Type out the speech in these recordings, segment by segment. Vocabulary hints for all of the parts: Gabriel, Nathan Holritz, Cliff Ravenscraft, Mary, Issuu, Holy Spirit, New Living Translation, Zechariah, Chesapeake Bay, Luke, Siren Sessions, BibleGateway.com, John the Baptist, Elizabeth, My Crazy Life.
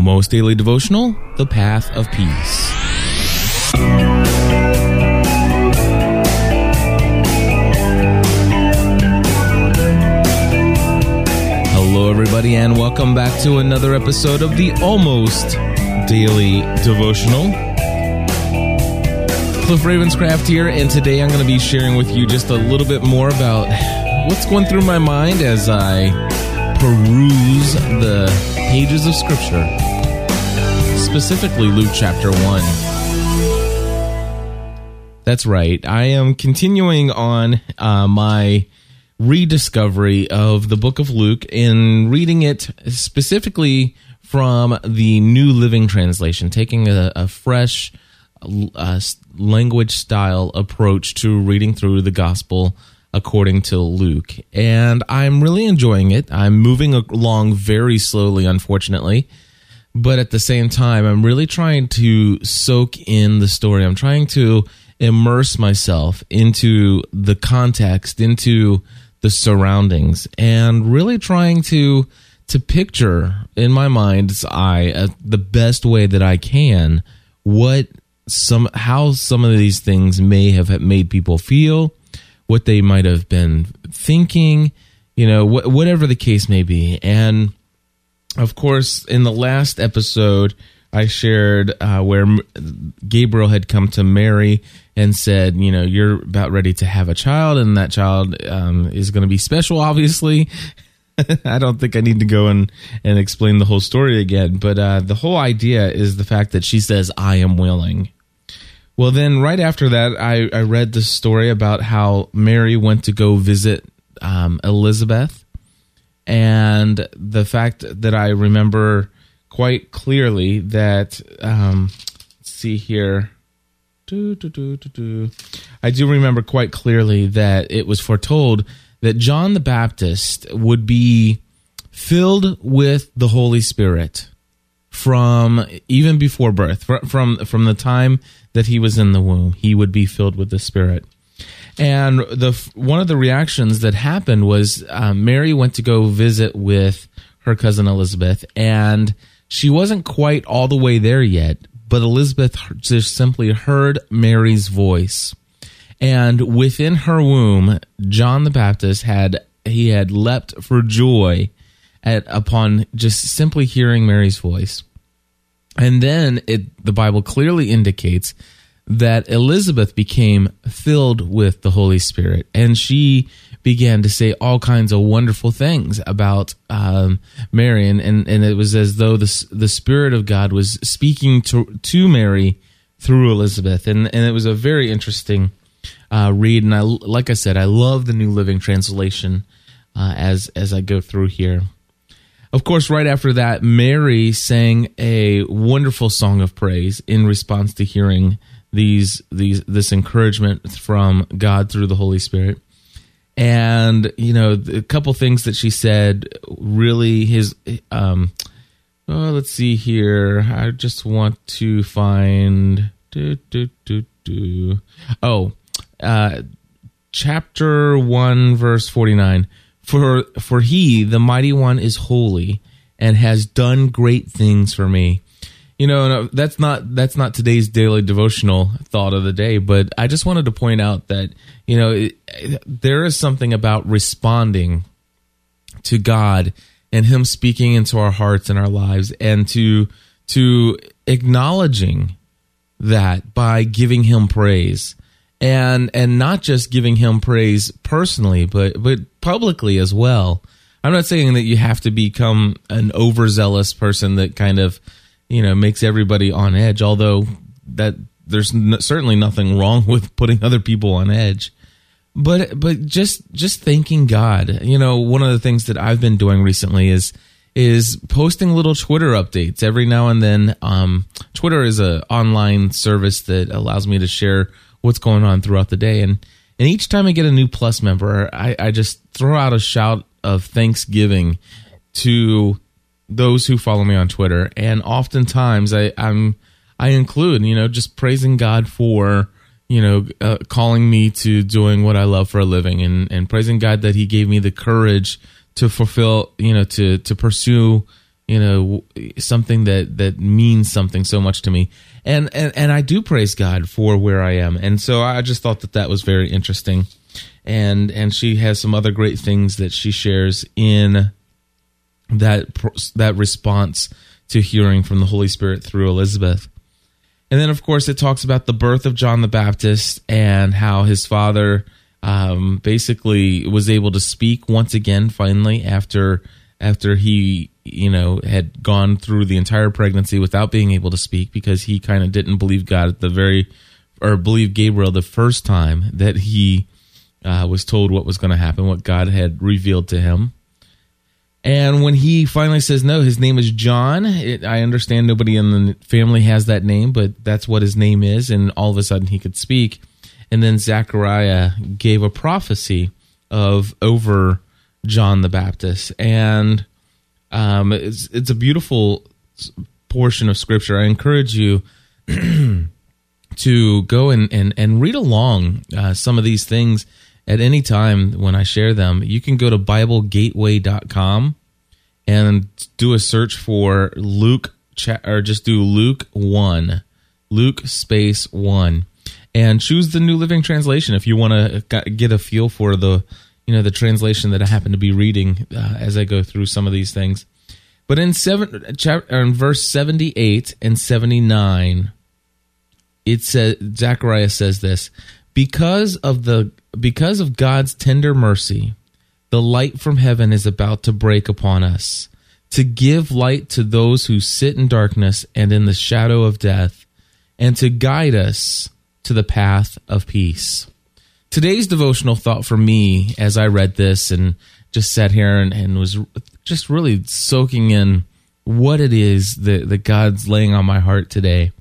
Almost Daily Devotional, The Path of Peace. Hello everybody and welcome back to another episode of the Almost Daily Devotional. Cliff Ravenscraft here, and today I'm going to be sharing with you just a little bit more about what's going through my mind as I peruse the pages of Scripture, specifically Luke chapter 1. That's right, I am continuing on my rediscovery of the book of Luke and reading it specifically from the New Living Translation, taking a fresh language style approach to reading through the gospel according to Luke. And I'm really enjoying it. I'm moving along very slowly, unfortunately. But at the same time, I'm really trying to soak in the story. I'm trying to immerse myself into the context, into the surroundings, and really trying to picture in my mind's eye the best way that I can how some of these things may have made people feel, what they might have been thinking, whatever the case may be. And of course, in the last episode, I shared where Gabriel had come to Mary and said, you're about ready to have a child, and that child is going to be special, obviously. I don't think I need to go and explain the whole story again, but the whole idea is the fact that she says, I am willing. Well, then right after that, I read the story about how Mary went to go visit Elizabeth. And the fact that I remember quite clearly that, let's see here. I do remember quite clearly that it was foretold that John the Baptist would be filled with the Holy Spirit from even before birth, from the time that he was in the womb. He would be filled with the Spirit. And one of the reactions that happened was Mary went to go visit with her cousin Elizabeth, and she wasn't quite all the way there yet, but Elizabeth just simply heard Mary's voice. And within her womb, John the Baptist had leapt for joy upon just simply hearing Mary's voice. And then the Bible clearly indicates that Elizabeth became filled with the Holy Spirit, and she began to say all kinds of wonderful things about Mary, and it was as though the Spirit of God was speaking to Mary through Elizabeth, and it was a very interesting read. And like I said, I love the New Living Translation as I go through here. Of course, right after that, Mary sang a wonderful song of praise in response to hearing this encouragement from God through the Holy Spirit. And, a couple things that she said really let's see here. I just want to find chapter 1, verse 49. For he, the mighty one, is holy and has done great things for me. That's not today's daily devotional thought of the day, but I just wanted to point out that, there is something about responding to God and him speaking into our hearts and our lives, and to acknowledging that by giving him praise. And not just giving him praise personally, but publicly as well. I'm not saying that you have to become an overzealous person that kind of, makes everybody on edge, although that there's certainly nothing wrong with putting other people on edge. But just thanking God. One of the things that I've been doing recently is posting little Twitter updates every now and then. Twitter is an online service that allows me to share what's going on throughout the day. And each time I get a new Plus member, I just throw out a shout of thanksgiving to those who follow me on Twitter. And oftentimes I include, just praising God for, calling me to doing what I love for a living, and praising God that he gave me the courage to fulfill, to pursue something that means something so much to me. And I do praise God for where I am. And so I just thought that was very interesting. And she has some other great things that she shares in that response to hearing from the Holy Spirit through Elizabeth. And then, of course, it talks about the birth of John the Baptist and how his father basically was able to speak once again, finally, after he, had gone through the entire pregnancy without being able to speak, because he kind of didn't believe God believe Gabriel the first time that he was told what was going to happen, what God had revealed to him. And when he finally says no, his name is John. I understand nobody in the family has that name, but that's what his name is. And all of a sudden he could speak. And then Zechariah gave a prophecy over John the Baptist. And it's a beautiful portion of Scripture. I encourage you to go and read along some of these things. At any time when I share them, you can go to BibleGateway.com and do a search for Luke, or just do Luke 1, Luke space 1, and choose the New Living Translation if you want to get a feel for the translation that I happen to be reading as I go through some of these things. But in verse 78 and 79, it says, Zechariah says this: Because of God's tender mercy, the light from heaven is about to break upon us, to give light to those who sit in darkness and in the shadow of death, and to guide us to the path of peace. Today's devotional thought for me, as I read this and just sat here and was just really soaking in what it is that God's laying on my heart today.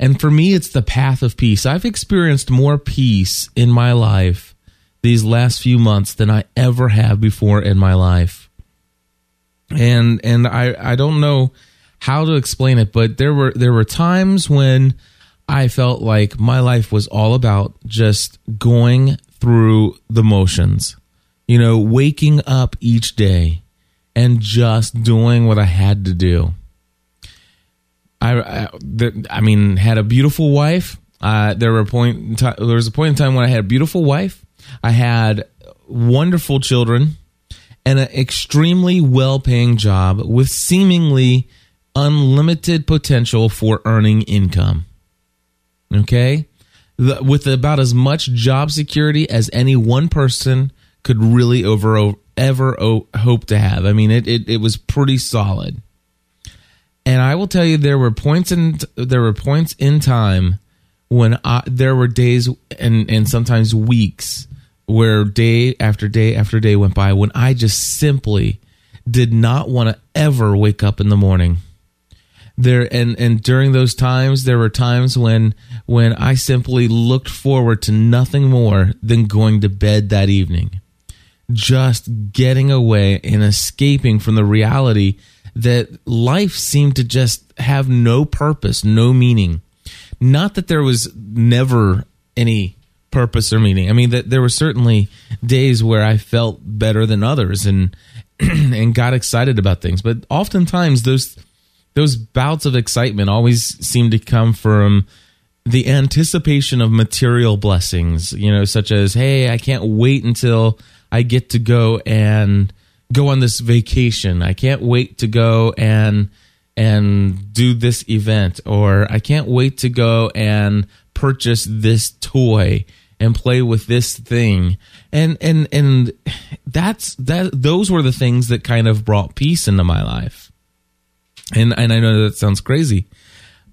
And for me, it's the path of peace. I've experienced more peace in my life these last few months than I ever have before in my life. And I don't know how to explain it, but there were times when I felt like my life was all about just going through the motions, waking up each day and just doing what I had to do. I mean, had a beautiful wife. There was a point in time when I had a beautiful wife. I had wonderful children and an extremely well-paying job with seemingly unlimited potential for earning income. Okay? With about as much job security as any one person could really ever hope to have. I mean, it was pretty solid. And I will tell you, there were points in time when there were days and sometimes weeks where day after day after day went by when I just simply did not want to ever wake up in the morning. And during those times, there were times when I simply looked forward to nothing more than going to bed that evening, just getting away and escaping from the reality that life seemed to just have no purpose, no meaning. Not that there was never any purpose or meaning. I mean, that there were certainly days where I felt better than others and got excited about things. But oftentimes those bouts of excitement always seemed to come from the anticipation of material blessings, such as, hey, I can't wait until I get to go on this vacation. I can't wait to go and do this event, or I can't wait to go and purchase this toy and play with this thing. And those were the things that kind of brought peace into my life. And I know that sounds crazy,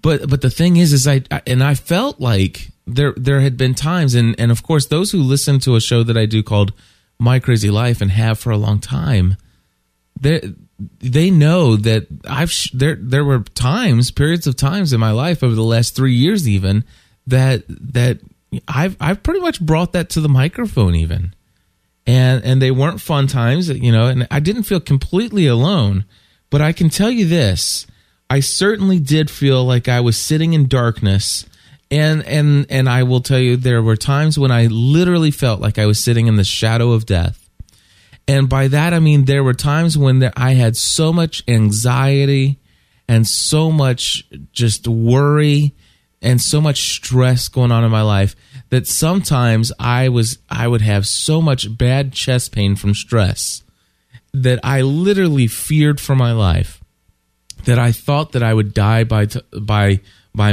but the thing is I felt like there had been times, and of course those who listen to a show that I do called My Crazy Life and have for a long time, they know that there were times, periods of times in my life over the last 3 years even, that I've pretty much brought that to the microphone even, and they weren't fun times, and I didn't feel completely alone, but I can tell you this: I certainly did feel like I was sitting in darkness. And I will tell you, there were times when I literally felt like I was sitting in the shadow of death. And by that, I mean, there were times when I had so much anxiety and so much just worry and so much stress going on in my life that sometimes I would have so much bad chest pain from stress that I literally feared for my life, that I thought that I would die by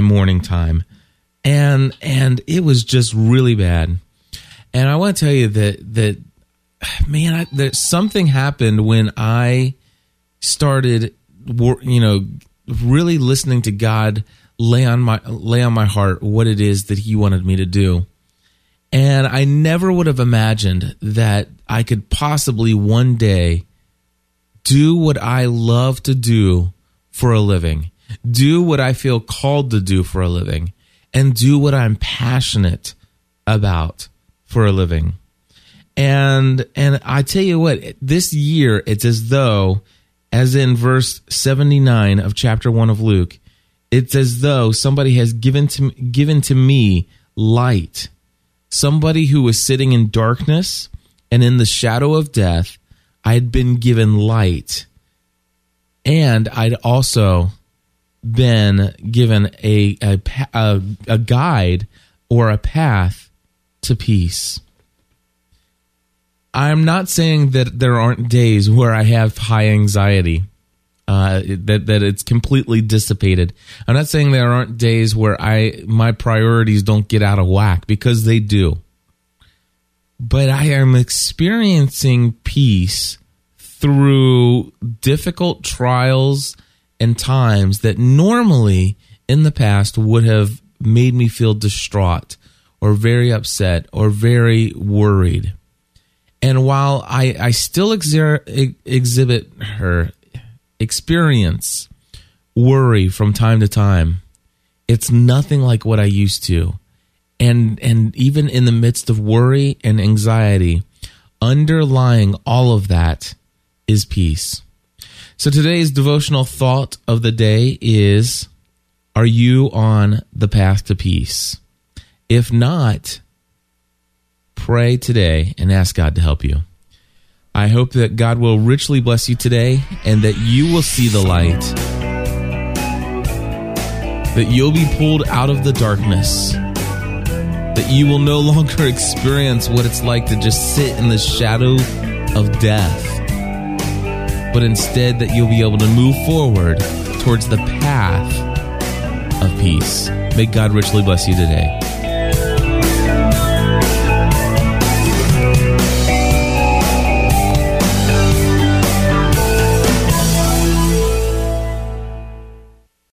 morning time. And it was just really bad. And I want to tell you that man, there, something happened when I started, you know, really listening to God lay on my heart what it is that He wanted me to do. And I never would have imagined that I could possibly one day do what I love to do for a living, do what I feel called to do for a living, and do what I'm passionate about for a living. And I tell you what, this year, it's as though, as in verse 79 of chapter 1 of Luke, it's as though somebody has given to me light. Somebody who was sitting in darkness and in the shadow of death, I had been given light. And I'd also been given a guide or a path to peace. I'm not saying that there aren't days where I have high anxiety, that it's completely dissipated. I'm not saying there aren't days where my priorities don't get out of whack, because they do. But I am experiencing peace through difficult trials and times that normally in the past would have made me feel distraught or very upset or very worried. And while I still experience worry from time to time, it's nothing like what I used to. And even in the midst of worry and anxiety, underlying all of that is peace. So today's devotional thought of the day is, are you on the path to peace? If not, pray today and ask God to help you. I hope that God will richly bless you today, and that you will see the light, that you'll be pulled out of the darkness, that you will no longer experience what it's like to just sit in the shadow of death, but instead that you'll be able to move forward towards the path of peace. May God richly bless you today.